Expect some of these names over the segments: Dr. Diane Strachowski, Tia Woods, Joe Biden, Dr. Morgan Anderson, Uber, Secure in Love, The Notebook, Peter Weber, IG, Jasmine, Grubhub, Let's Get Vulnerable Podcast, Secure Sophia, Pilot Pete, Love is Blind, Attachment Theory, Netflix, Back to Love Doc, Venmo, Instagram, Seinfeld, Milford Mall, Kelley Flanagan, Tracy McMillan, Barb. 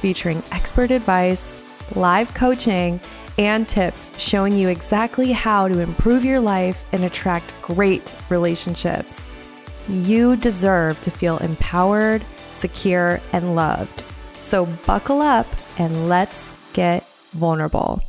featuring expert advice, live coaching, and tips showing you exactly how to improve your life and attract great relationships. You deserve to feel empowered, secure, and loved. So buckle up and let's get vulnerable.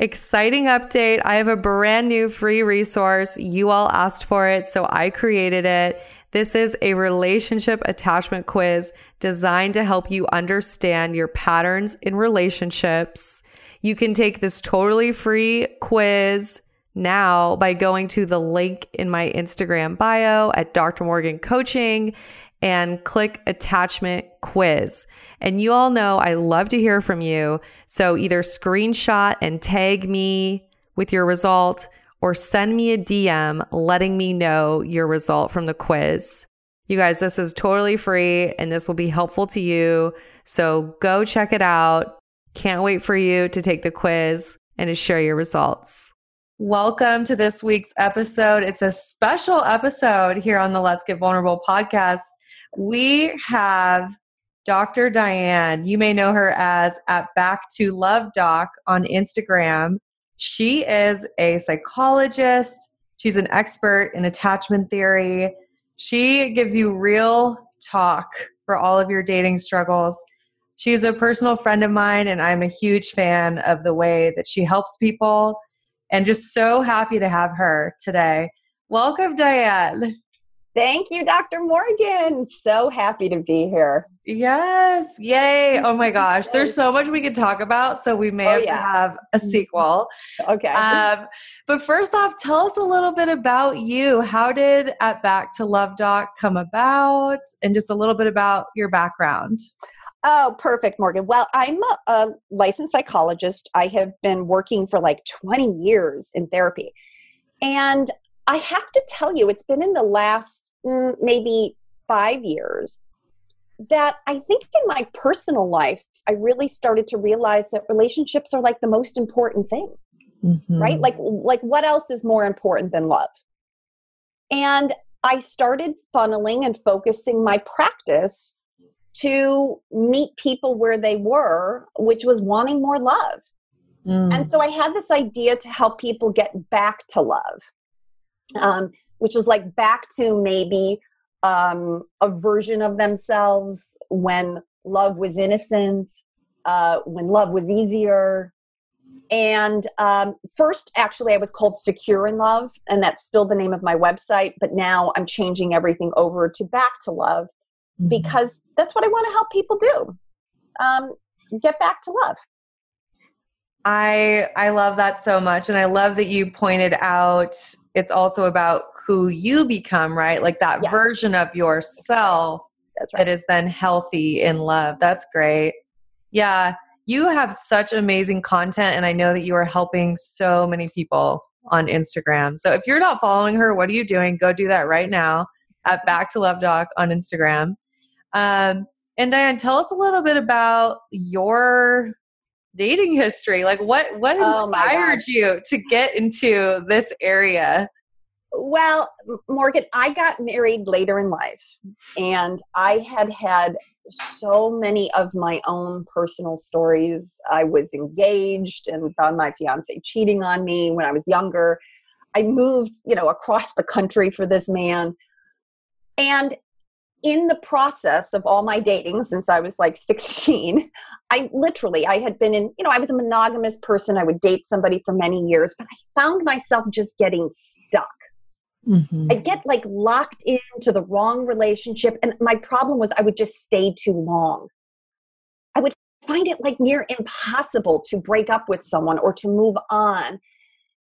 Exciting update. I have a brand new free resource. You all asked for it, so I created it. This is a relationship attachment quiz designed to help you understand your patterns in relationships. You can take this totally free quiz now by going to the link in my Instagram bio at Dr. Morgan Coaching and click attachment quiz. And you all know I love to hear from you. So either screenshot and tag me with your result or send me a DM letting me know your result from the quiz. You guys, this is totally free and this will be helpful to you. So go check it out. Can't wait for you to take the quiz and to share your results. Welcome to this week's episode. It's a special episode here on the Let's Get Vulnerable podcast. We have Dr. Diane. You may know her as at Back to Love Doc on Instagram. She is a psychologist. She's an expert in attachment theory. She gives you real talk for all of your dating struggles. She's a personal friend of mine, and I'm a huge fan of the way that she helps people and just so happy to have her today. Welcome, Diane. Thank you, Dr. Morgan. So happy to be here. Yes. Yay. Oh my gosh. There's so much we could talk about, so we may have to have a sequel. Okay. But first off, tell us a little bit about you. How did At Back to Love Doc come about? And just a little bit about your background. Oh, perfect, Morgan. Well, I'm a licensed psychologist. I have been working for like 20 years in therapy. And I have to tell you, it's been in the last maybe 5 years that I think in my personal life, I really started to realize that relationships are like the most important thing, right? Like what else is more important than love? And I started funneling and focusing my practice to meet people where they were, which was wanting more love. And so I had this idea to help people get back to love. Which was like back to maybe a version of themselves when love was innocent, when love was easier. And first, actually, I was called Secure in Love, and that's still the name of my website. But now I'm changing everything over to Back to Love because that's what I want to help people do, get back to love. I love that so much. And I love that you pointed out it's also about who you become, right? Like that version of yourself that is then healthy in love. That's great. Yeah. You have such amazing content. And I know that you are helping so many people on Instagram. So if you're not following her, what are you doing? Go do that right now at Back to Love Doc on Instagram. And Diane, tell us a little bit about your dating history. Like what inspired you to get into this area? Well, Morgan, I got married later in life, and I had had so many of my own personal stories. I was engaged and found my fiance cheating on me when I was younger. I moved, across the country for this man. And in the process of all my dating since I was like 16, I had been in, I was a monogamous person. I would date somebody for many years, but I found myself just getting stuck. I get like locked into the wrong relationship. And my problem was I would just stay too long. I would find it like near impossible to break up with someone or to move on.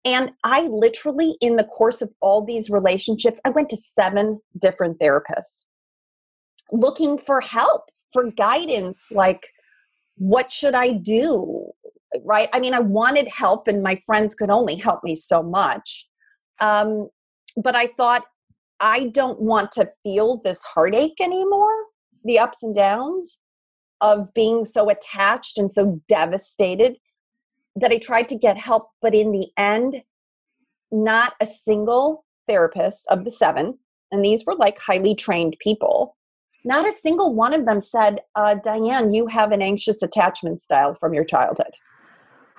And I literally, in the course of all these relationships, I went to 7 different therapists, looking for help, for guidance, like what should I do? Right? I mean, I wanted help and my friends could only help me so much. But I thought, I don't want to feel this heartache anymore, the ups and downs of being so attached and so devastated that I tried to get help. But in the end, not a single therapist of the seven, and these were like highly trained people, not a single one of them said, Diane, you have an anxious attachment style from your childhood.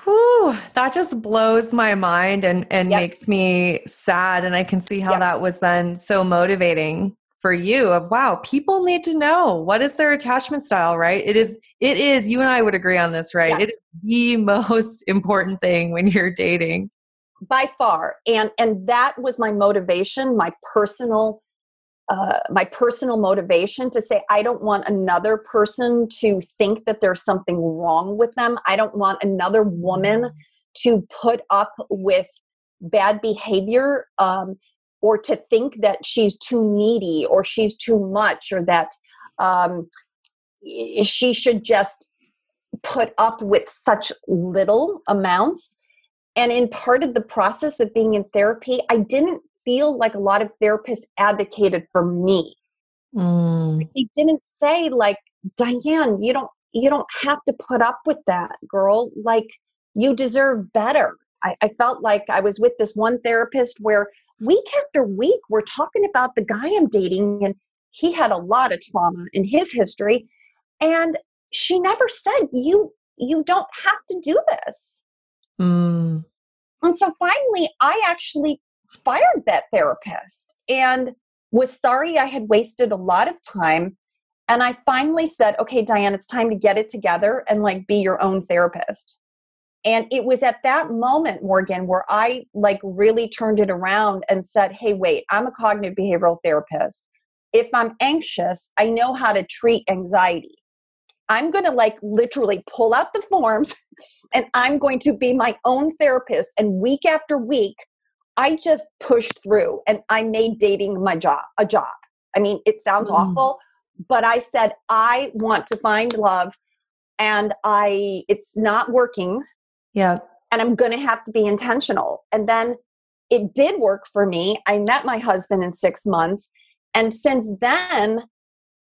Whew, that just blows my mind and yep. makes me sad. And I can see how yep. that was then so motivating for you of, wow, people need to know what is their attachment style, right? It is, you and I would agree on this, right? Yes. It is the most important thing when you're dating. By far. And that was my motivation, my personal motivation to say, I don't want another person to think that there's something wrong with them. I don't want another woman to put up with bad behavior, or to think that she's too needy or she's too much, or that she should just put up with such little amounts. And in part of the process of being in therapy, I didn't feel like a lot of therapists advocated for me. They didn't say, like, Diane, you don't have to put up with that, girl. Like, you deserve better. I felt like I was with this one therapist where week after week we're talking about the guy I'm dating, and he had a lot of trauma in his history, and she never said, you don't have to do this. And so finally, I actually fired that therapist and was sorry I had wasted a lot of time. And I finally said, okay, Diane, it's time to get it together and like be your own therapist. And it was at that moment, Morgan, where I like really turned it around and said, hey, wait, I'm a cognitive behavioral therapist. If I'm anxious, I know how to treat anxiety. I'm going to like literally pull out the forms and I'm going to be my own therapist. And week after week, I just pushed through and I made dating a job. I mean, it sounds awful, but I said, I want to find love and it's not working. Yeah. And I'm going to have to be intentional. And then it did work for me. I met my husband in 6 months. And since then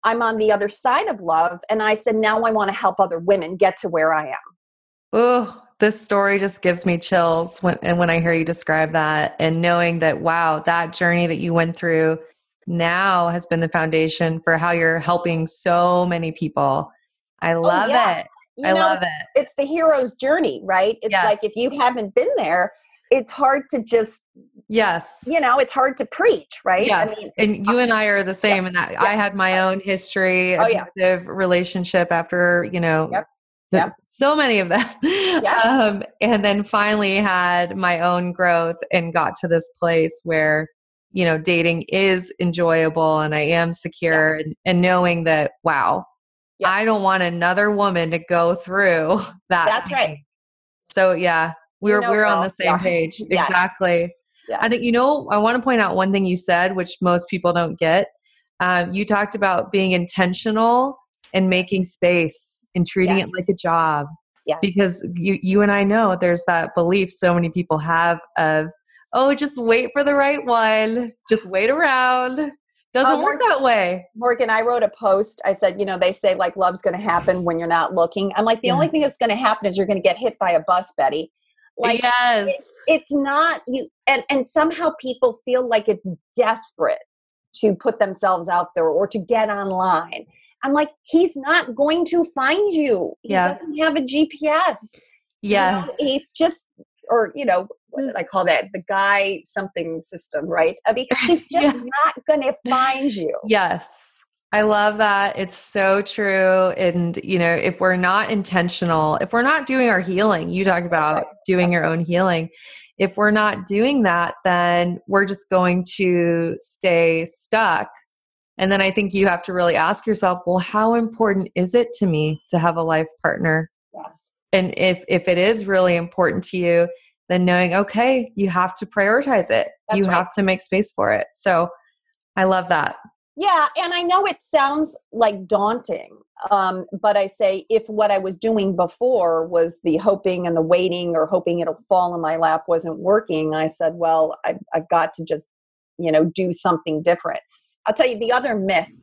I'm on the other side of love. And I said, now I want to help other women get to where I am. Oh, this story just gives me chills when I hear you describe that, and knowing that, wow, that journey that you went through now has been the foundation for how you're helping so many people. I love it. I love it. It's the hero's journey, right? It's like, if you haven't been there, it's hard to just, it's hard to preach, right? Yes. I mean, and you and I are the same in that I had my own history, relationship after, so many of them. And then finally had my own growth and got to this place where, dating is enjoyable and I am secure and knowing that, wow, I don't want another woman to go through that. That's right. So we're on the same page. Yes. Exactly. Yes. And I want to point out one thing you said, which most people don't get. You talked about being intentional and making space and treating it like a job. Yes. Because you and I know there's that belief so many people have of, oh, just wait for the right one. Just wait around. Doesn't work that way. Morgan, I wrote a post. I said, they say like love's going to happen when you're not looking. I'm like, the only thing that's going to happen is you're going to get hit by a bus, Betty. Like, it's not you. And somehow people feel like it's desperate to put themselves out there or to get online. I'm like, he's not going to find you. He doesn't have a GPS. Yeah. He's just, what did I call that? The guy something system, right? I mean, he's just not going to find you. Yes. I love that. It's so true. And, if we're not intentional, if we're not doing our healing, you talk about doing your own healing. If we're not doing that, then we're just going to stay stuck. And then I think you have to really ask yourself, well, how important is it to me to have a life partner? Yes. And if it is really important to you, then knowing, okay, you have to prioritize it. That's you have to make space for it. So I love that. Yeah. And I know it sounds like daunting, but I say if what I was doing before was the hoping and the waiting or hoping it'll fall in my lap wasn't working, I said, well, I've got to just, do something different. I'll tell you the other myth,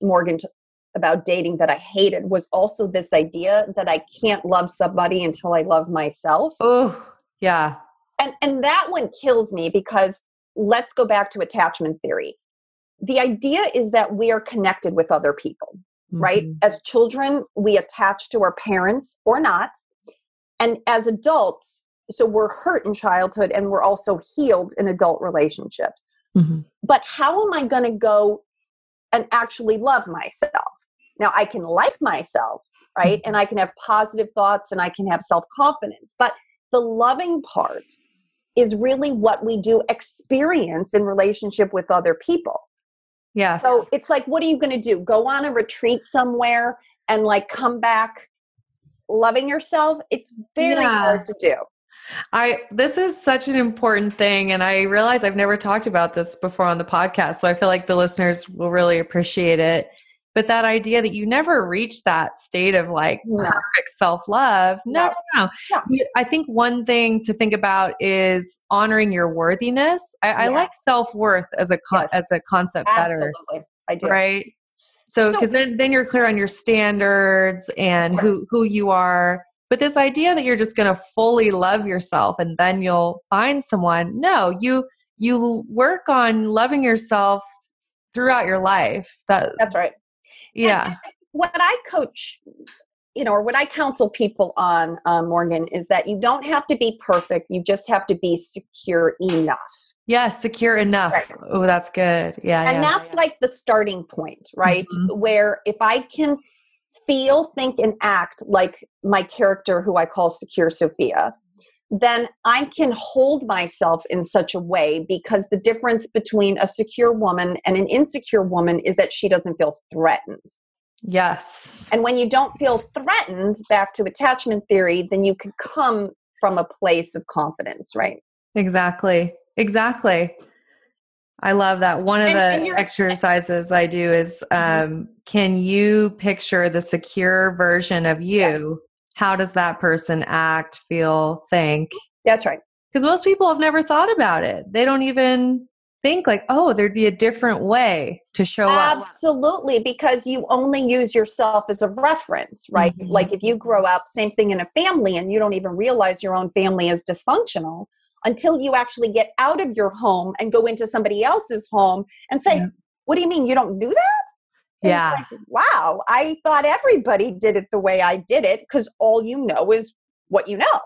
Morgan, about dating that I hated was also this idea that I can't love somebody until I love myself. Oh, yeah. And that one kills me because let's go back to attachment theory. The idea is that we are connected with other people, right? Mm-hmm. As children, we attach to our parents or not. And as adults, so we're hurt in childhood and we're also healed in adult relationships. Mm-hmm. But how am I going to go and actually love myself? Now, I can like myself, right? Mm-hmm. And I can have positive thoughts and I can have self-confidence. But the loving part is really what we do experience in relationship with other people. Yes. So it's like, what are you going to do? Go on a retreat somewhere and come back loving yourself? It's very hard to do. This is such an important thing. And I realize I've never talked about this before on the podcast. So I feel like the listeners will really appreciate it. But that idea that you never reach that state of perfect self-love. No. Yeah. I think one thing to think about is honoring your worthiness. I like self-worth as a concept. Absolutely. Better. I do. Right. So, because then you're clear on your standards and who you are. But this idea that you're just going to fully love yourself and then you'll find someone. No, you work on loving yourself throughout your life. That's right. Yeah. And what I coach, or what I counsel people on, Morgan, is that you don't have to be perfect. You just have to be secure enough. Yes, secure enough. Right. Oh, that's good. Yeah. And that's the starting point, right? Mm-hmm. Where if I can feel, think, and act like my character who I call Secure Sophia, then I can hold myself in such a way, because the difference between a secure woman and an insecure woman is that she doesn't feel threatened. Yes. And when you don't feel threatened, back to attachment theory, then you can come from a place of confidence, right? Exactly. I love that. One of the exercises I do is, can you picture the secure version of you? Yes. How does that person act, feel, think? That's right. Because most people have never thought about it. They don't even think there'd be a different way to show up. Absolutely, because you only use yourself as a reference, right? Mm-hmm. If you grow up, same thing in a family, and you don't even realize your own family is dysfunctional until you actually get out of your home and go into somebody else's home and say, What do you mean you don't do that? And it's wow, I thought everybody did it the way I did it, because all you know is what you know.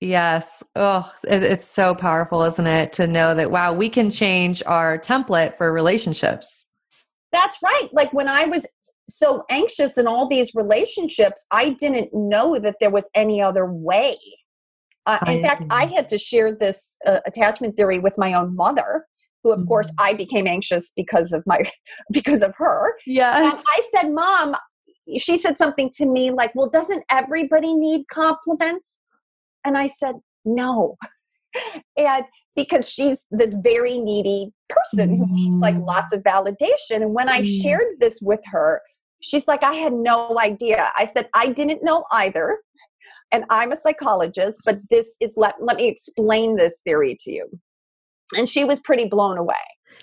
Yes. Oh, it's so powerful, isn't it? To know that, wow, we can change our template for relationships. That's right. When I was so anxious in all these relationships, I didn't know that there was any other way. In fact, I had to share this attachment theory with my own mother, who, of course, I became anxious because of her. Yeah. And I said, Mom, she said something to me well, doesn't everybody need compliments? And I said, no. And because she's this very needy person who needs lots of validation. And when I shared this with her, she's like, I had no idea. I said, I didn't know either. And I'm a psychologist, but this is, let me explain this theory to you. And she was pretty blown away.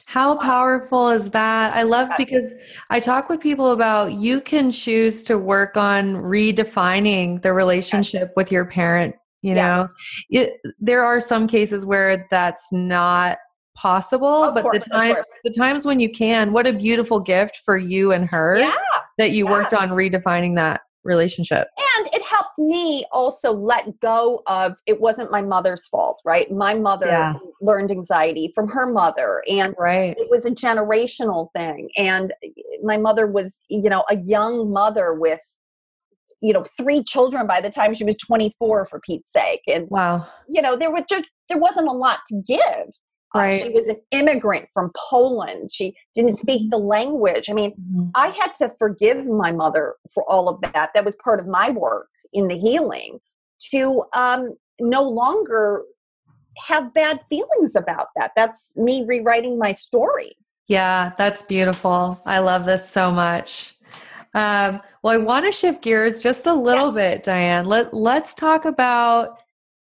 How powerful is that? I love, because I talk with people about, you can choose to work on redefining the relationship with your parent. There are some cases where that's not possible, the times when you can, what a beautiful gift for you and her that you worked on redefining that relationship. And it helped me also let go of, it wasn't my mother's fault, right? My mother learned anxiety from her mother, and it was a generational thing. And my mother was, a young mother with, 3 children by the time she was 24, for Pete's sake. And there wasn't a lot to give. She was an immigrant from Poland. She didn't speak the language. I mean, I had to forgive my mother for all of that. That was part of my work in the healing, to no longer have bad feelings about that. That's me rewriting my story. Yeah, that's beautiful. I love this so much. Well, I want to shift gears just a little bit, Diane. Let's talk about,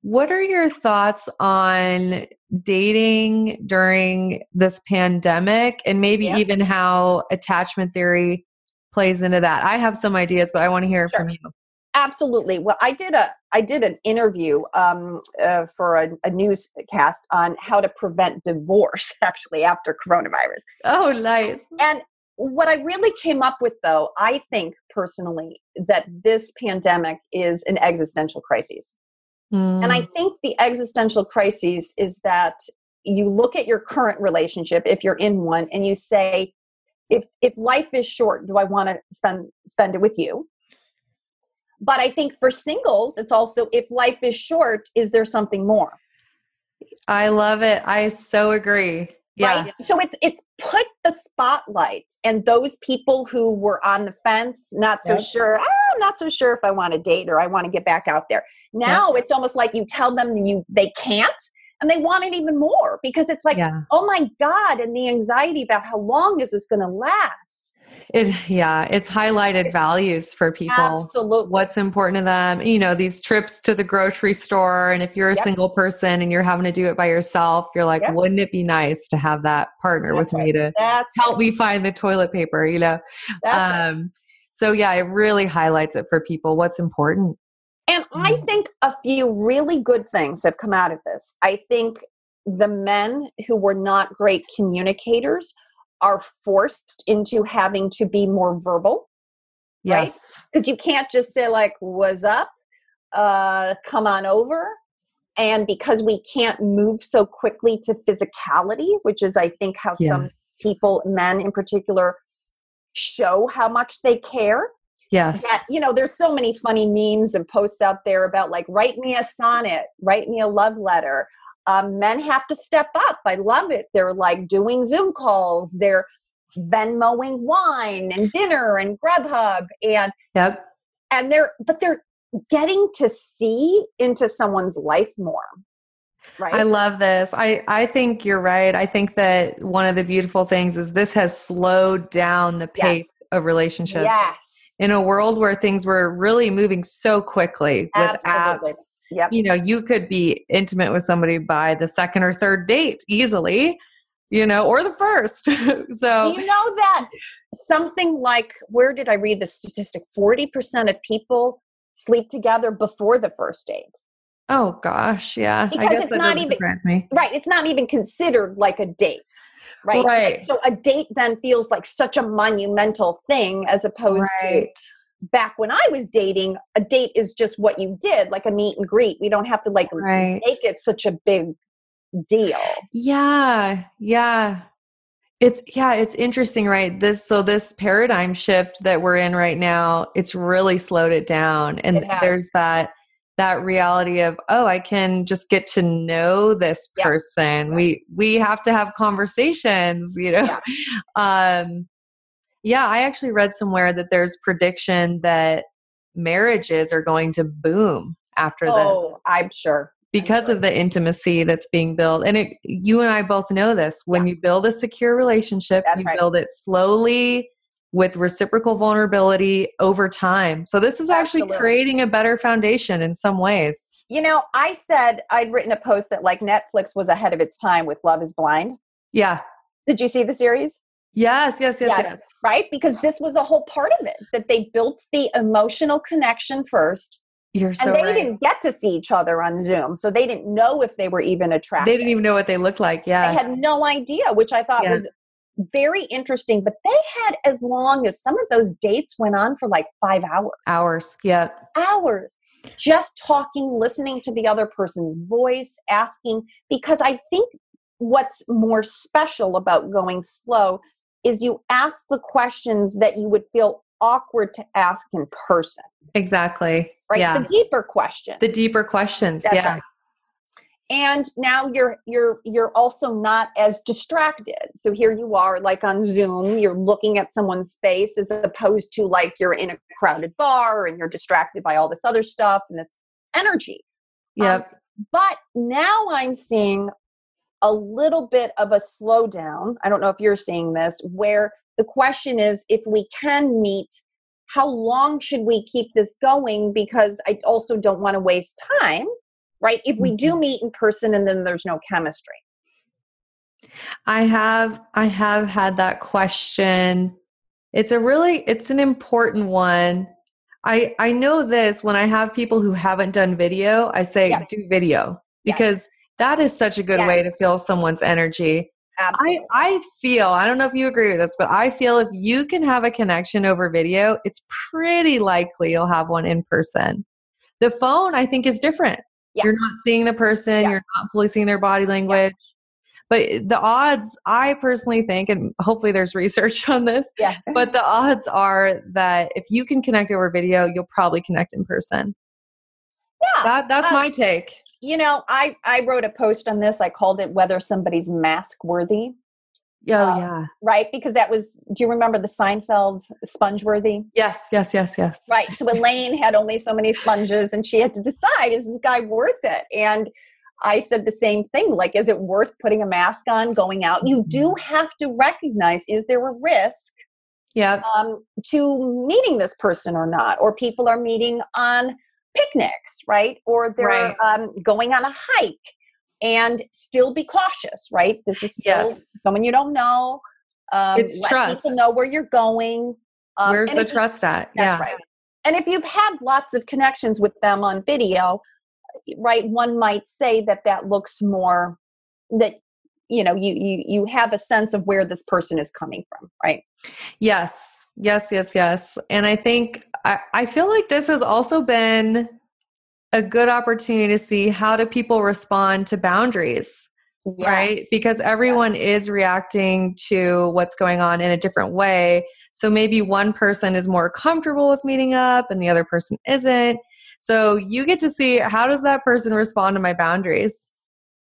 what are your thoughts on dating during this pandemic, and maybe even how attachment theory plays into that? I have some ideas, but I want to hear from you. Absolutely. Well, I did an interview for a newscast on how to prevent divorce, actually, after coronavirus. Oh, nice. And what I really came up with, though, I think personally, that this pandemic is an existential crisis. Mm. And I think the existential crisis is that you look at your current relationship, if you're in one, and you say, if life is short, do I want to spend it with you? But I think for singles, it's also, if life is short, is there something more? I love it. I so agree. Yeah. Right? So it's put the spotlight and those people who were on the fence, not so sure, I'm not so sure if I want to date or I want to get back out there. Now it's almost like you tell them they can't, and they want it even more, because it's like, oh my God, and the anxiety about how long is this going to last? It's highlighted values for people. Absolutely. What's important to them. You know, these trips to the grocery store. And if you're a single person and you're having to do it by yourself, you're like, wouldn't it be nice to have that partner with me to help me find the toilet paper, you know? So it really highlights it for people, what's important. And I think a few really good things have come out of this. I think the men who were not great communicators are forced into having to be more verbal. Yes. Because you can't just say like, what's up? Come on over. And because we can't move so quickly to physicality, which is, I think, how some people, men in particular, show how much they care. Yes. That, you know, there's so many funny memes and posts out there about like, write me a sonnet, write me a love letter. Men have to step up. I love it. They're like doing Zoom calls. They're Venmoing wine and dinner and Grubhub. And, and they're getting to see into someone's life more. Right? I love this. I think you're right. I think that one of the beautiful things is this has slowed down the pace of relationships. Yes. In a world where things were really moving so quickly with apps. Yep. You know, you could be intimate with somebody by the second or third date easily, you know, or the first. So, you know, that something like, where did I read the statistic? 40% of people sleep together before the first date. Oh gosh. Yeah. Because I guess it's not even, surprise me. Right. It's not even considered like a date. Right. Right. So a date then feels like such a monumental thing, as opposed to, back when I was dating, a date is just what you did, like a meet and greet. We don't have to like make it such a big deal. Yeah. Yeah. It's interesting, right? This paradigm shift that we're in right now, it's really slowed it down. And there's that reality of, oh, I can just get to know this person. We have to have conversations, you know? Yeah. I actually read somewhere that there's prediction that marriages are going to boom after this. Oh, I'm sure. Because of the intimacy that's being built. And you and I both know this. When you build a secure relationship, you build it slowly with reciprocal vulnerability over time. So this is actually creating a better foundation in some ways. You know, I said, I'd written a post that like Netflix was ahead of its time with Love is Blind. Yeah. Did you see the series? Yes. Right? Because this was a whole part of it, that they built the emotional connection first. You're so right. And they didn't get to see each other on Zoom, so they didn't know if they were even attracted. They didn't even know what they looked like, They had no idea, which I thought was very interesting. But they had as long as, some of those dates went on for like 5 hours. Hours. Just talking, listening to the other person's voice, asking, because I think what's more special about going slow is you ask the questions that you would feel awkward to ask in person. Exactly. Right? Yeah. The deeper questions. That's right. And now you're also not as distracted. So here you are like on Zoom, you're looking at someone's face, as opposed to like you're in a crowded bar and you're distracted by all this other stuff and this energy. But now I'm seeing a little bit of a slowdown. I don't know if you're seeing this, where the question is, if we can meet, how long should we keep this going? Because I also don't want to waste time, right? If we do meet in person and then there's no chemistry. I have had that question. It's an important one. I know this when I have people who haven't done video, I say do video because that is such a good way to feel someone's energy. I feel, I don't know if you agree with this, but I feel if you can have a connection over video, it's pretty likely you'll have one in person. The phone, I think, is different. Yeah. You're not seeing the person. Yeah. You're not fully seeing their body language. Yeah. But the odds, I personally think, and hopefully there's research on this, but the odds are that if you can connect over video, you'll probably connect in person. Yeah. That's my take. You know, I wrote a post on this. I called it whether somebody's mask worthy. Yeah. Right? Because that was, do you remember the Seinfeld sponge worthy? Yes. Right. So Elaine had only so many sponges and she had to decide, is this guy worth it? And I said the same thing, like, is it worth putting a mask on, going out? You do have to recognize, is there a risk to meeting this person or not? Or people are meeting on picnics, right? Or they're going on a hike, and still be cautious, right? This is still someone you don't know. It's let trust. People know where you're going. Where's the trust at? That's right. And if you've had lots of connections with them on video, right, one might say that looks more that, you know, you have a sense of where this person is coming from, right? Yes. And I think, I feel like this has also been a good opportunity to see how do people respond to boundaries, right? Because everyone is reacting to what's going on in a different way. So maybe one person is more comfortable with meeting up and the other person isn't. So you get to see, how does that person respond to my boundaries?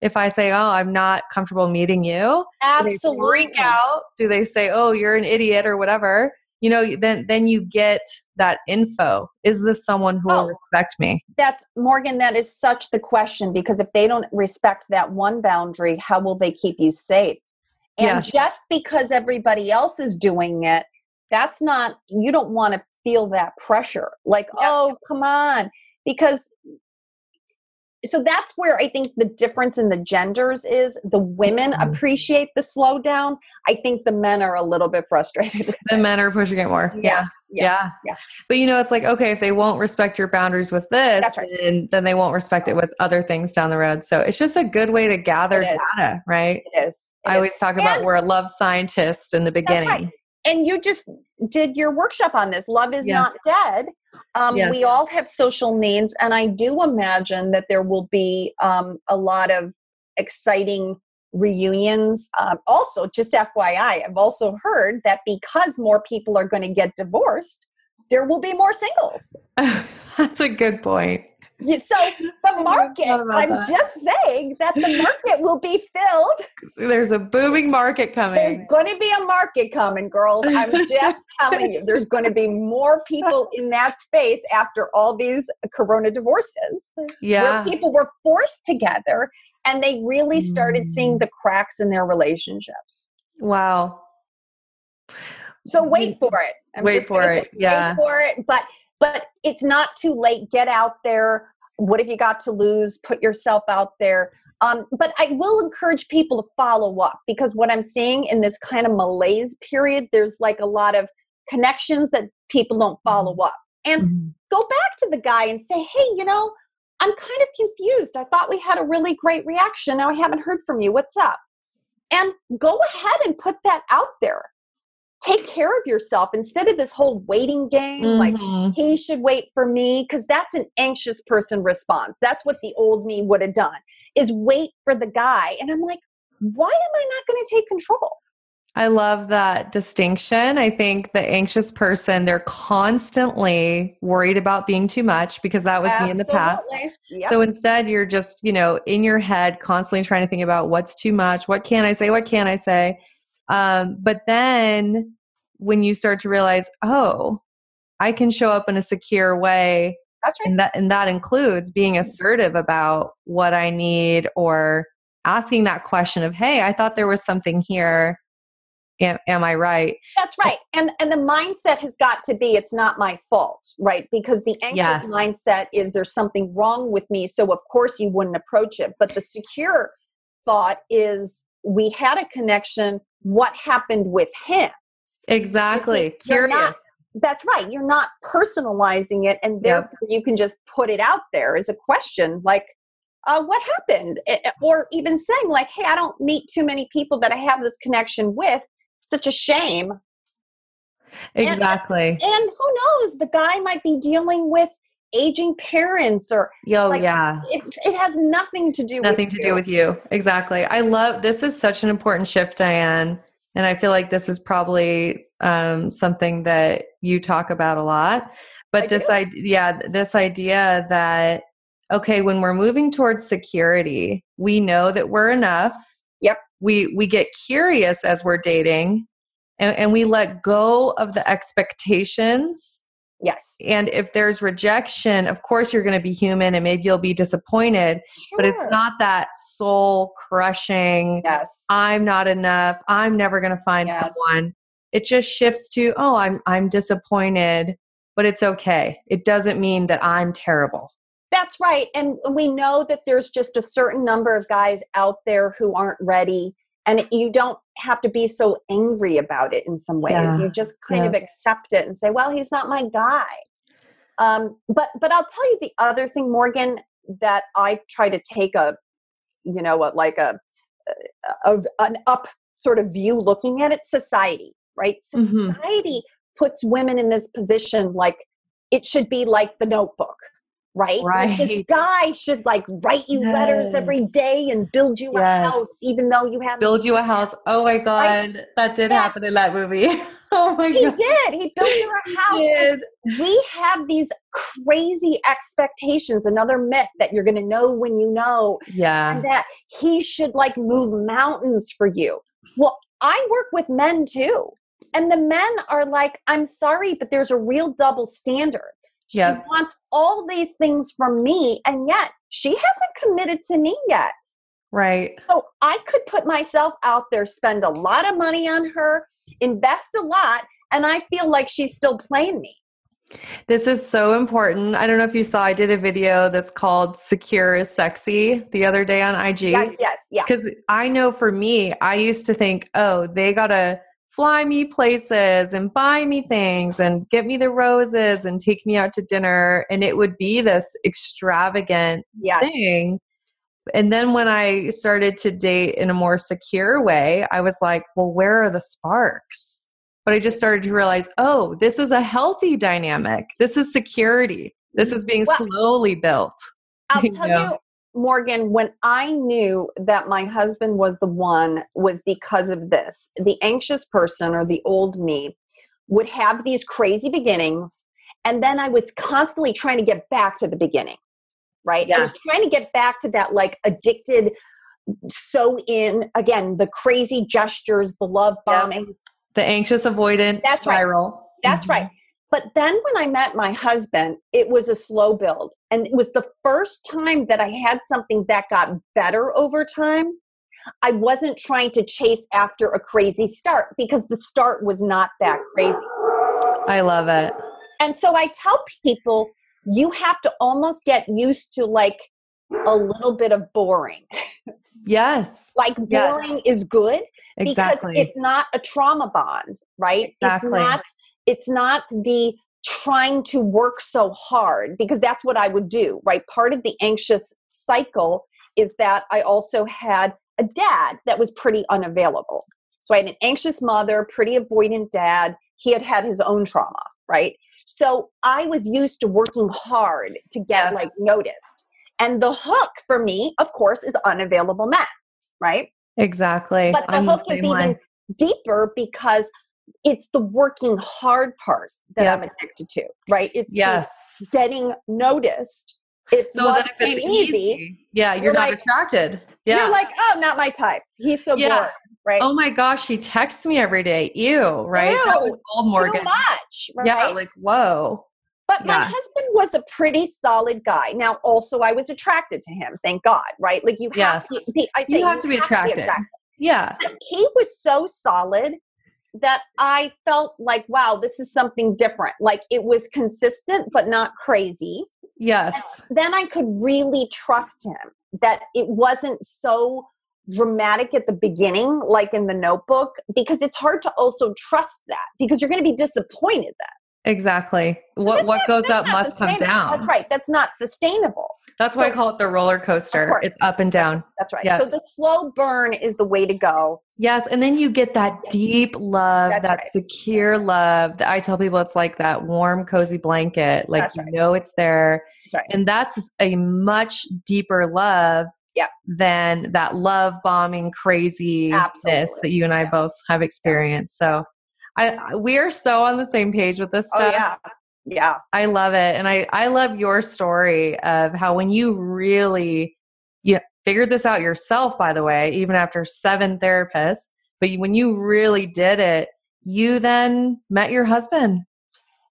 If I say, oh, I'm not comfortable meeting you, absolutely. Do they freak out? Do they say, oh, you're an idiot or whatever? You know, then you get that info. Is this someone who will respect me? That's, Morgan, that is such the question, because if they don't respect that one boundary, how will they keep you safe? And just because everybody else is doing it, that's not, you don't want to feel that pressure. Like, oh, come on. Because, so that's where I think the difference in the genders is. The women appreciate the slowdown. I think the men are a little bit frustrated with it. The men are pushing it more. Yeah. But you know, it's like, okay, if they won't respect your boundaries with this, then they won't respect it with other things down the road. So it's just a good way to gather data, right? It is. I always talk about we're a love scientist in the beginning. That's right. And you just did your workshop on this. Love is not dead. We all have social needs. And I do imagine that there will be a lot of exciting reunions. Also, just FYI, I've also heard that because more people are going to get divorced, there will be more singles. That's a good point. So the market, I'm just saying that the market will be filled. There's a booming market coming. There's going to be a market coming, girls. I'm just telling you, there's going to be more people in that space after all these corona divorces. Yeah. Where people were forced together and they really started seeing the cracks in their relationships. Wow. So wait for it. Wait for it. But it's not too late. Get out there. What have you got to lose? Put yourself out there. But I will encourage people to follow up, because what I'm seeing in this kind of malaise period, there's like a lot of connections that people don't follow up. And go back to the guy and say, hey, you know, I'm kind of confused. I thought we had a really great reaction. Now I haven't heard from you. What's up? And go ahead and put that out there. Take care of yourself instead of this whole waiting game, like he should wait for me, because that's an anxious person response. That's what the old me would have done, is wait for the guy. And I'm like, why am I not going to take control? I love that distinction. I think the anxious person, they're constantly worried about being too much, because that was me in the past. Yep. So instead you're just, you know, in your head constantly trying to think about what's too much. What can I say? But then when you start to realize, oh, I can show up in a secure way. That's right. And that includes being assertive about what I need or asking that question of, hey, I thought there was something here. Am I right? That's right. And the mindset has got to be, it's not my fault, right? Because the anxious mindset is there's something wrong with me. So of course you wouldn't approach it. But the secure thought is we had a connection. What happened with him? Exactly. Curious. That's right. You're not personalizing it. And therefore you can just put it out there as a question like, what happened? Or even saying like, hey, I don't meet too many people that I have this connection with. Such a shame. Exactly. And who knows, the guy might be dealing with aging parents or it has nothing to do with you. Exactly. I love, this is such an important shift, Diane. And I feel like this is probably something that you talk about a lot, but this idea that, okay, when we're moving towards security, we know that we're enough. Yep. We get curious as we're dating and we let go of the expectations. Yes. And if there's rejection, of course you're going to be human and maybe you'll be disappointed, but it's not that soul crushing, I'm not enough, I'm never going to find someone. It just shifts to, oh, I'm disappointed, but it's okay. It doesn't mean that I'm terrible. That's right. And we know that there's just a certain number of guys out there who aren't ready, and you don't have to be so angry about it in some ways. Yeah. You just kind of accept it and say, well, he's not my guy. But I'll tell you the other thing, Morgan, that I try to take an up sort of view looking at it, society, right? Mm-hmm. Society puts women in this position, like it should be like The Notebook. Right. Like this guy should like write you letters every day and build you a house, even though you haven't build you a house. Oh my God, that did happen in that movie. Oh my God, he did. He built you a house. We have these crazy expectations. Another myth that you're going to know when you know, and that he should like move mountains for you. Well, I work with men too, and the men are like, "I'm sorry, but there's a real double standard." She wants all these things from me, and yet she hasn't committed to me yet. Right. So I could put myself out there, spend a lot of money on her, invest a lot, and I feel like she's still playing me. This is so important. I don't know if you saw, I did a video that's called Secure is Sexy the other day on IG. Yes. Because I know for me, I used to think, oh, they got to fly me places and buy me things and get me the roses and take me out to dinner. And it would be this extravagant thing. And then when I started to date in a more secure way, I was like, well, where are the sparks? But I just started to realize, oh, this is a healthy dynamic. This is security. This is being slowly built. I'll tell you, Morgan, when I knew that my husband was the one was because of this. The anxious person or the old me would have these crazy beginnings, and then I was constantly trying to get back to the beginning, right? Yes. I was trying to get back to that like addicted, so in, again, the crazy gestures, the love bombing. Yep. The anxious avoidant spiral. Right. That's right. But then when I met my husband, it was a slow build. And it was the first time that I had something that got better over time. I wasn't trying to chase after a crazy start because the start was not that crazy. I love it. And so I tell people, you have to almost get used to like a little bit of boring. Yes. Like boring is good because it's not a trauma bond, right? Exactly. It's not the trying to work so hard, because that's what I would do, right? Part of the anxious cycle is that I also had a dad that was pretty unavailable. So I had an anxious mother, pretty avoidant dad. He had had his own trauma, right? So I was used to working hard to get like noticed. And the hook for me, of course, is unavailable men, right? Exactly. But the hook is even deeper because it's the working hard part that I'm addicted to, right? It's getting noticed. It's so that if it's easy, you're not like, attracted. Yeah. You're like, oh, not my type. He's so boring, right? Oh my gosh, he texts me every day. Ew, right? Ew, that was old Morgan. Too much, right? Yeah, like, whoa. But my husband was a pretty solid guy. Now, also, I was attracted to him. Thank God, right? Like you have to be, I say, you have to be attracted. Yeah. But he was so solid that I felt like, wow, this is something different. Like it was consistent, but not crazy. Yes. And then I could really trust him that it wasn't so dramatic at the beginning, like in The Notebook, because it's hard to also trust that because you're going to be disappointed then. Exactly. What goes up must come down. That's right. That's not sustainable. That's why I call it the roller coaster. It's up and down. That's right. Yep. So the slow burn is the way to go. Yes. And then you get that deep love, that secure love. I tell people it's like that warm, cozy blanket. Like, you know, it's there. And that's a much deeper love than that love bombing craziness that you and I both have experienced. So we are so on the same page with this stuff. Oh, yeah. Yeah. I love it. And I love your story of how when you really figured this out yourself, by the way, even after 7 therapists, but when you really did it, you then met your husband.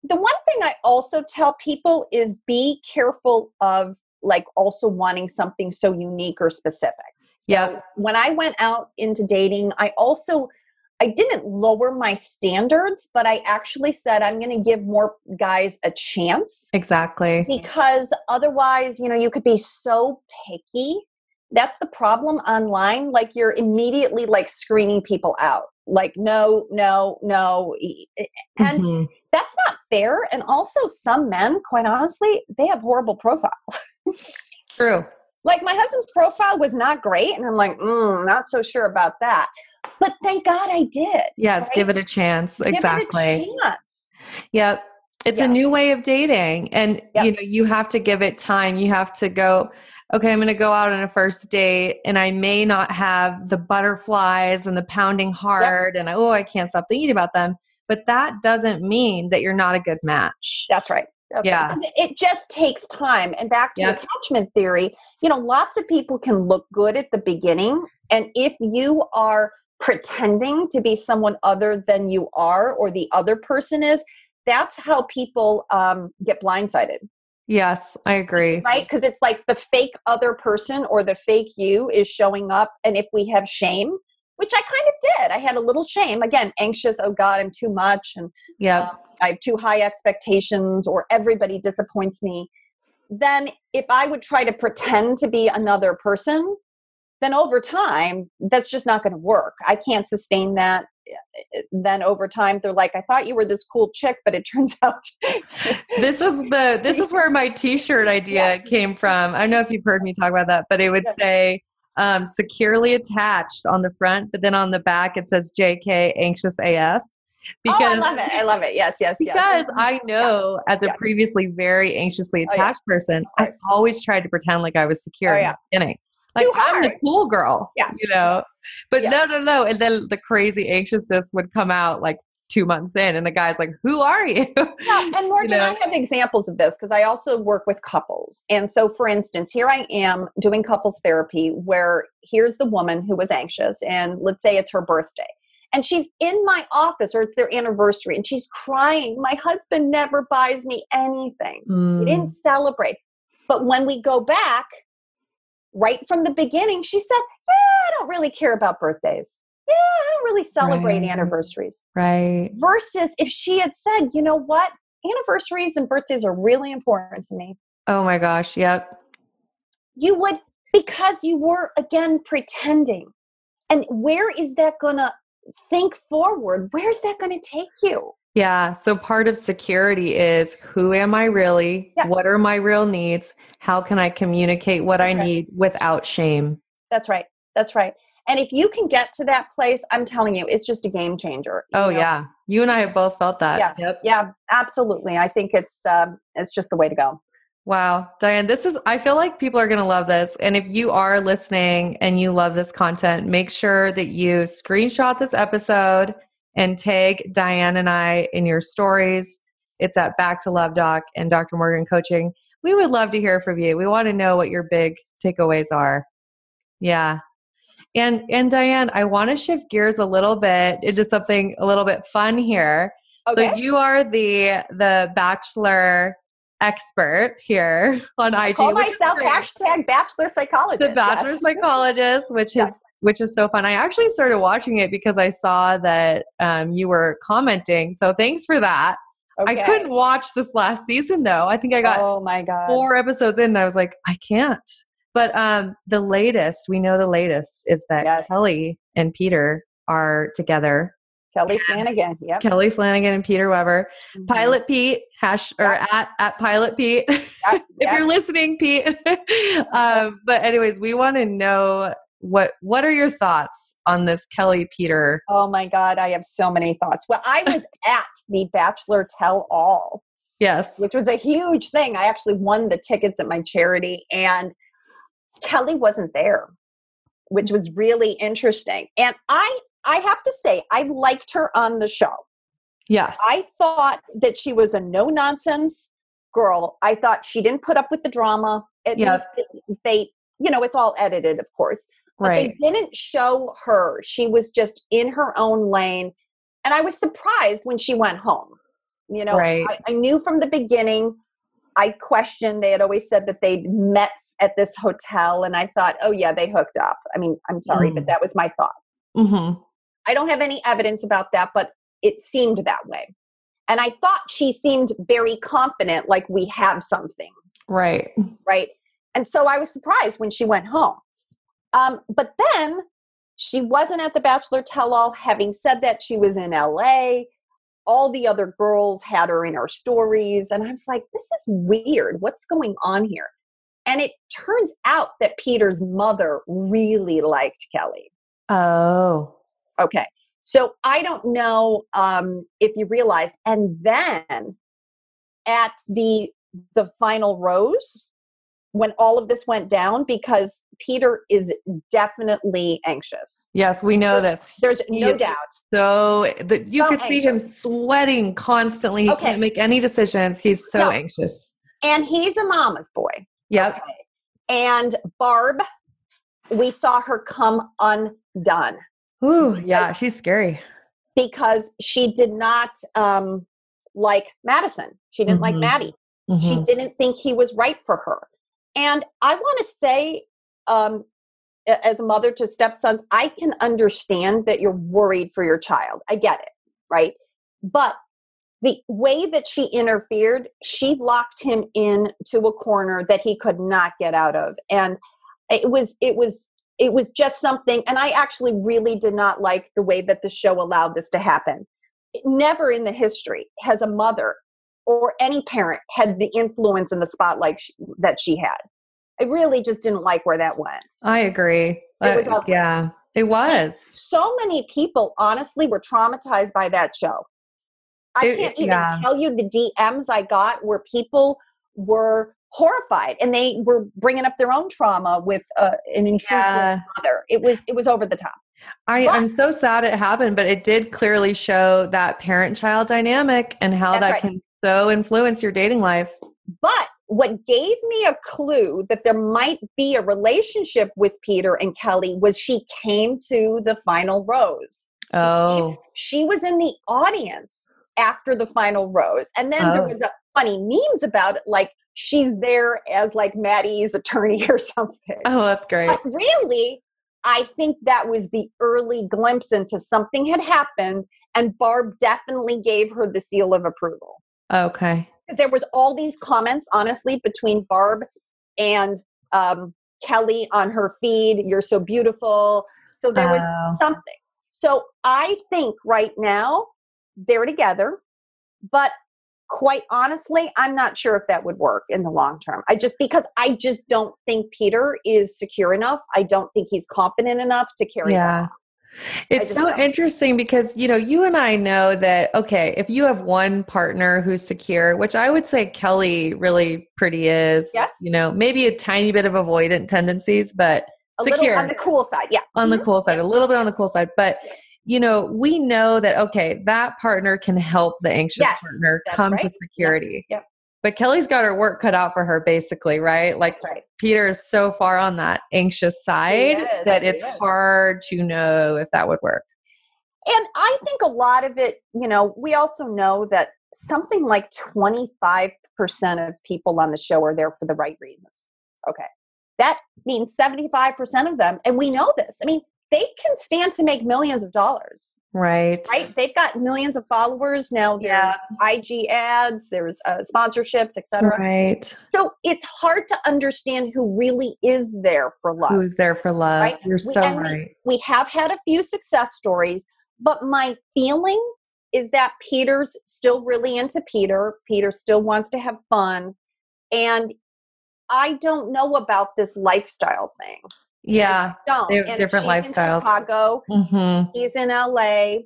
The one thing I also tell people is be careful of like also wanting something so unique or specific. So when I went out into dating, I didn't lower my standards, but I actually said, I'm going to give more guys a chance. Exactly. Because otherwise, you could be so picky. That's the problem online. Like you're immediately like screening people out. Like, no. And that's not fair. And also some men, quite honestly, they have horrible profiles. True. Like my husband's profile was not great. And I'm like, not so sure about that. But thank God I did. Yes. Right? Give it a chance. Exactly. Give it a chance. Yeah. It's a new way of dating. And you have to give it time. You have to go, okay, I'm going to go out on a first date and I may not have the butterflies and the pounding heart and I can't stop thinking about them. But that doesn't mean that you're not a good match. That's right. Right. It just takes time. And back to attachment theory, lots of people can look good at the beginning. And if you are pretending to be someone other than you are or the other person is, that's how people get blindsided. Yes, I agree. Right? Because it's like the fake other person or the fake you is showing up. And if we have shame, which I kind of did, I had a little shame. Again, anxious, oh God, I'm too much. And I have too high expectations or everybody disappoints me. Then if I would try to pretend to be another person, then over time, that's just not going to work. I can't sustain that. Then over time, they're like, I thought you were this cool chick, but it turns out. This is where my t-shirt idea came from. I don't know if you've heard me talk about that, but it would say securely attached on the front, but then on the back, it says JK anxious AF. Because I love it. I love it. Yes. Because I know as a previously very anxiously attached person, I always tried to pretend like I was secure in the beginning. Like I'm the cool girl, but no. And then the crazy anxiousness would come out like 2 months in and the guy's like, who are you? Yeah, and Morgan, I have examples of this because I also work with couples. And so for instance, here I am doing couples therapy where here's the woman who was anxious and let's say it's her birthday. And she's in my office or it's their anniversary and she's crying. My husband never buys me anything. We didn't celebrate. But when we go back, right from the beginning, she said, I don't really care about birthdays. I don't really celebrate anniversaries. Right. Versus if she had said, you know what? Anniversaries and birthdays are really important to me. Oh my gosh. Yep. You would, because you were again pretending. And where is that going to think forward? Where's that going to take you? Yeah. So part of security is who am I really? Yeah. What are my real needs? How can I communicate what I need without shame? That's right. That's right. And if you can get to that place, I'm telling you, it's just a game changer. Yeah. You and I have both felt that. Yeah. Yep. Yeah, absolutely. I think it's just the way to go. Wow. Diane, I feel like people are going to love this. And if you are listening and you love this content, make sure that you screenshot this episode and tag Diane and I in your stories. It's at Back to Love Doc and Dr. Morgan Coaching. We would love to hear from you. We want to know what your big takeaways are. Yeah. And Diane, I want to shift gears a little bit into something a little bit fun here. Okay. So you are the bachelor expert here on IG. I call myself hashtag bachelor psychologist. The bachelor psychologist, which is so fun. I actually started watching it because I saw that you were commenting. So thanks for that. Okay. I couldn't watch this last season though. I think I got 4 episodes in and I was like, I can't. But the latest is that Kelley and Peter are together. Kelley Flanagan, yep. Kelley Flanagan and Peter Weber. Mm-hmm. Pilot Pete, at Pilot Pete. Yep. If you're listening, Pete. But anyways, we want to know what are your thoughts on this Kelley Peter? Oh my God, I have so many thoughts. Well, I was at the Bachelor Tell All. Yes. Which was a huge thing. I actually won the tickets at my charity and Kelley wasn't there, which was really interesting. And I have to say, I liked her on the show. Yes. I thought that she was a no-nonsense girl. I thought she didn't put up with the drama. They, it's all edited, of course. But they didn't show her. She was just in her own lane. And I was surprised when she went home. I knew from the beginning. I questioned, they had always said that they'd met at this hotel. And I thought, oh yeah, they hooked up. I mean, I'm sorry, but that was my thought. Mm-hmm. I don't have any evidence about that, but it seemed that way. And I thought she seemed very confident, like we have something. Right. Right. And so I was surprised when she went home. But then she wasn't at the Bachelor Tell All. Having said that, she was in LA. All the other girls had her in her stories. And I was like, this is weird. What's going on here? And it turns out that Peter's mother really liked Kelley. Oh, okay. So I don't know if you realized. And then at the final rose, when all of this went down, because Peter is definitely anxious. Yes, we know this. There's no doubt. So you could see him sweating constantly. He can't make any decisions. He's so anxious. And he's a mama's boy. Yep. Okay. And Barb, we saw her come undone. Ooh, yeah, she's scary. Because she did not like Madison. She didn't like Maddie. Mm-hmm. She didn't think he was right for her. And I want to say, as a mother to stepsons, I can understand that you're worried for your child. I get it, right? But the way that she interfered, she locked him into a corner that he could not get out of. And it was just something. And I actually really did not like the way that the show allowed this to happen. Never in the history has a mother or any parent had the influence and the spotlight that she had. I really just didn't like where that went. I agree. It was awful. Yeah, it was. So many people, honestly, were traumatized by that show. I can't even tell you the DMs I got where people were horrified and they were bringing up their own trauma with an intrusive mother. It was over the top. I'm so sad it happened, but it did clearly show that parent-child dynamic and how that can so influence your dating life. But what gave me a clue that there might be a relationship with Peter and Kelley was she came to the final rose. She was in the audience after the final rose. And then there was a funny memes about it, like she's there as like Maddie's attorney or something. Oh, that's great. But really, I think that was the early glimpse into something had happened, and Barb definitely gave her the seal of approval. Okay. Because there was all these comments, honestly, between Barb and Kelley on her feed. You're so beautiful. So there was something. So I think right now they're together, but quite honestly, I'm not sure if that would work in the long term. I just don't think Peter is secure enough. I don't think he's confident enough to carry that on. It's so interesting because, you and I know that, okay, if you have one partner who's secure, which I would say Kelley really pretty is, maybe a tiny bit of avoidant tendencies, but secure. A little on the cool side. Yeah. On the cool side, a little bit on the cool side, but we know that, okay, that partner can help the anxious partner come to security. Yep. But Kelly's got her work cut out for her basically, right? Like Peter is so far on that anxious side that it's hard to know if that would work. And I think a lot of it, we also know that something like 25% of people on the show are there for the right reasons. Okay. That means 75% of them. And we know this. I mean, they can stand to make millions of dollars. Right. Right. They've got millions of followers. Now there's IG ads, there's sponsorships, et cetera. Right. So it's hard to understand who really is there for love. Who's there for love. Right? You're right. We have had a few success stories, but my feeling is that Peter's still really into Peter. Peter still wants to have fun. And I don't know about this lifestyle thing. Yeah. They have different lifestyles. He's in Chicago. Mm-hmm. He's in LA.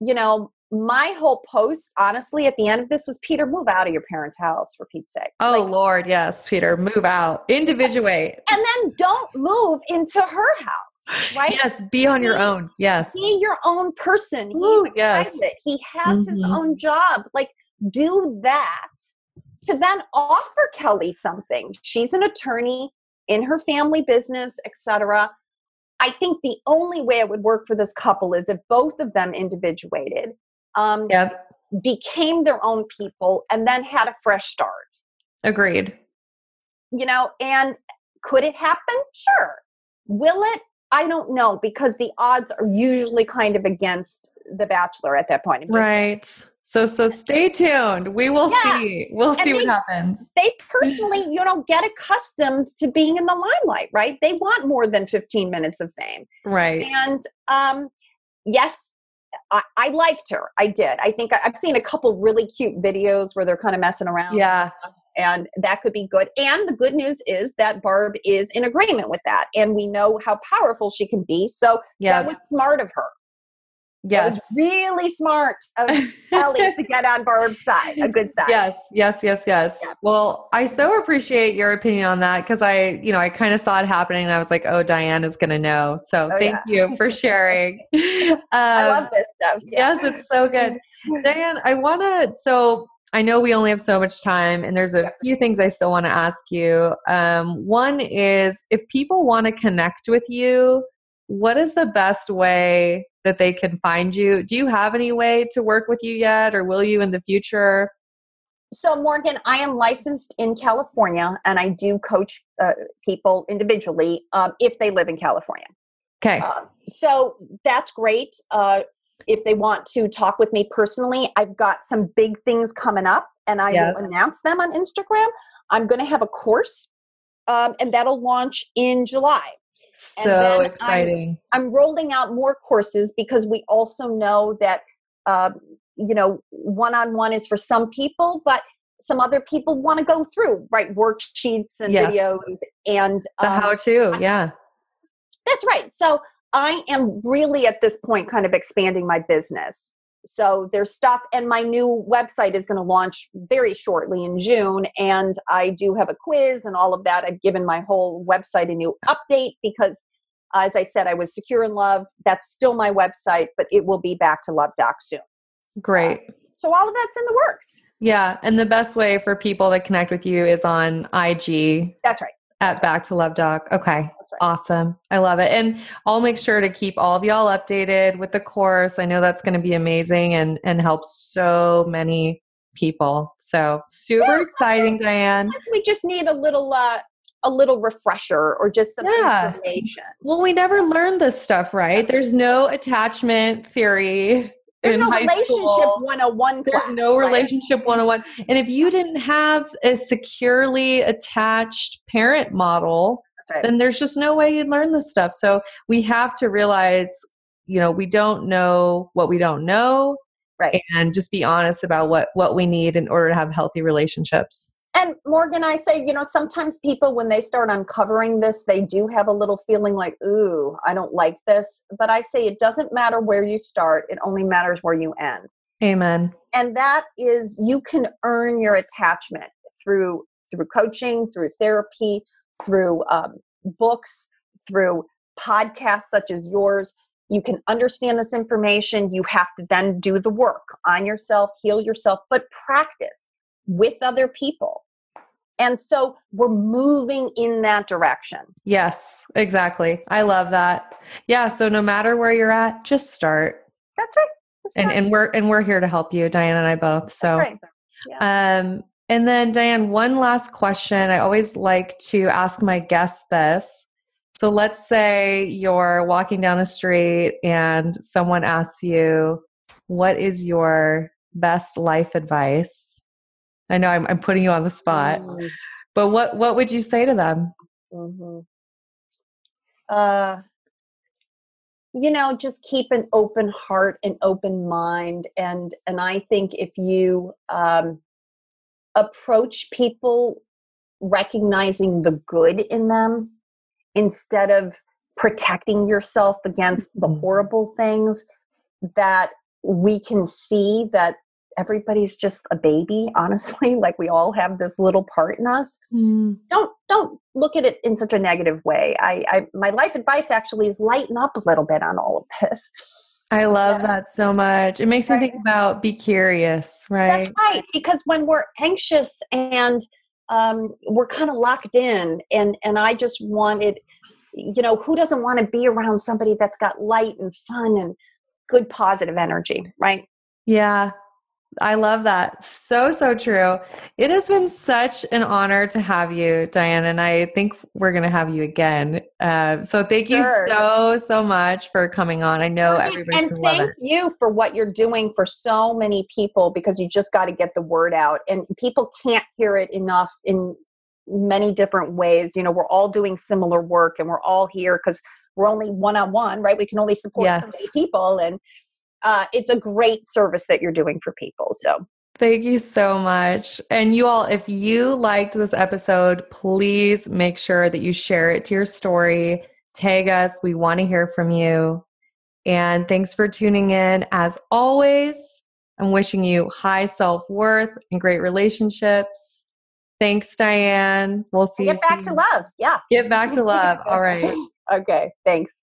You know, my whole post, honestly, at the end of this was, Peter, move out of your parents' house, for Pete's sake. Oh, like, Lord. Yes, Peter, move out. Individuate. And then don't move into her house, right? Yes. Be on your own. Yes. Be your own person. Ooh, yes. He has his own job. Like, do that. To then offer Kelley something. She's an attorney in her family business, etc. I think the only way it would work for this couple is if both of them individuated, became their own people, and then had a fresh start. Agreed. You know, and could it happen? Sure. Will it? I don't know, because the odds are usually kind of against The Bachelor at that point. Right. So stay tuned. We will see. We'll see what happens. They personally, you know, get accustomed to being in the limelight, right? They want more than 15 minutes of fame. Right. And yes, I liked her. I did. I think I've seen a couple really cute videos where they're kind of messing around. Yeah. And that could be good. And the good news is that Barb is in agreement with that. And we know how powerful she can be. So that was smart of her. Yes. It was really smart of Kelley to get on Barb's side, a good side. Yes. Yeah. Well, I so appreciate your opinion on that, because I kind of saw it happening and I was like, oh, Diane is going to know. So thank you for sharing. I love this stuff. Yeah. Yes, it's so good. Diane, I know we only have so much time, and there's a few things I still want to ask you. One is, if people want to connect with you, what is the best way that they can find you? Do you have any way to work with you yet, or will you in the future? So, Morgan, I am licensed in California, and I do coach people individually if they live in California. Okay. So that's great. If they want to talk with me personally, I've got some big things coming up, and I will announce them on Instagram. I'm going to have a course, and that'll launch in July. So exciting. I'm rolling out more courses, because we also know that, one-on-one is for some people, but some other people want to go through, right, worksheets and videos and the how-to. Yeah. That's right. So I am really at this point kind of expanding my business. So there's stuff, and my new website is going to launch very shortly in June. And I do have a quiz and all of that. I've given my whole website a new update because, as I said, I was Secure in Love. That's still my website, but it will be Back to Love Doc soon. Great. So all of that's in the works. Yeah. And the best way for people to connect with you is on IG. That's right. At Back to Love Doc. Okay. Right. Awesome. I love it. And I'll make sure to keep all of y'all updated with the course. I know that's going to be amazing and help so many people. So super exciting, Diane. We just need a little refresher or just some information. Well, we never learned this stuff, right? There's no attachment theory. There's no relationship 101 class. There's no relationship 101. And if you didn't have a securely attached parent model, then there's just no way you'd learn this stuff. So we have to realize, we don't know what we don't know. Right. And just be honest about what we need in order to have healthy relationships. And Morgan, I say, sometimes people, when they start uncovering this, they do have a little feeling like, ooh, I don't like this. But I say it doesn't matter where you start. It only matters where you end. Amen. And that is, you can earn your attachment through coaching, through therapy, through books, through podcasts such as yours. You can understand this information. You have to then do the work on yourself, heal yourself, but practice with other people. And so we're moving in that direction. Yes, exactly. I love that. Yeah. So no matter where you're at, just start. That's right. And we're here to help you, Diane and I both. So, right. Yeah. And then Diane, one last question. I always like to ask my guests this. So let's say you're walking down the street and someone asks you, what is your best life advice? I know I'm putting you on the spot, but what would you say to them? Mm-hmm. Just keep an open heart and open mind. And I think if you approach people recognizing the good in them instead of protecting yourself against the horrible things, that we can see that everybody's just a baby, honestly. Like, we all have this little part in us. Mm. Don't look at it in such a negative way. My life advice actually is lighten up a little bit on all of this. I love that so much. It makes me think about be curious, right? That's right. Because when we're anxious and we're kind of locked in, and I just wanted, who doesn't want to be around somebody that's got light and fun and good positive energy, right? Yeah. I love that. So true. It has been such an honor to have you, Diane, and I think we're going to have you again. So thank you so much for coming on. I know everybody's going to love it. And thank you for what you're doing for so many people, because you just got to get the word out, and people can't hear it enough in many different ways. We're all doing similar work, and we're all here because we're only one-on-one, right? We can only support so many people, and it's a great service that you're doing for people. So thank you so much. And you all, if you liked this episode, please make sure that you share it to your story. Tag us. We want to hear from you. And thanks for tuning in. As always, I'm wishing you high self-worth and great relationships. Thanks, Diane. We'll see you soon. Get back to love. Yeah. Get back to love. All right. Okay. Thanks.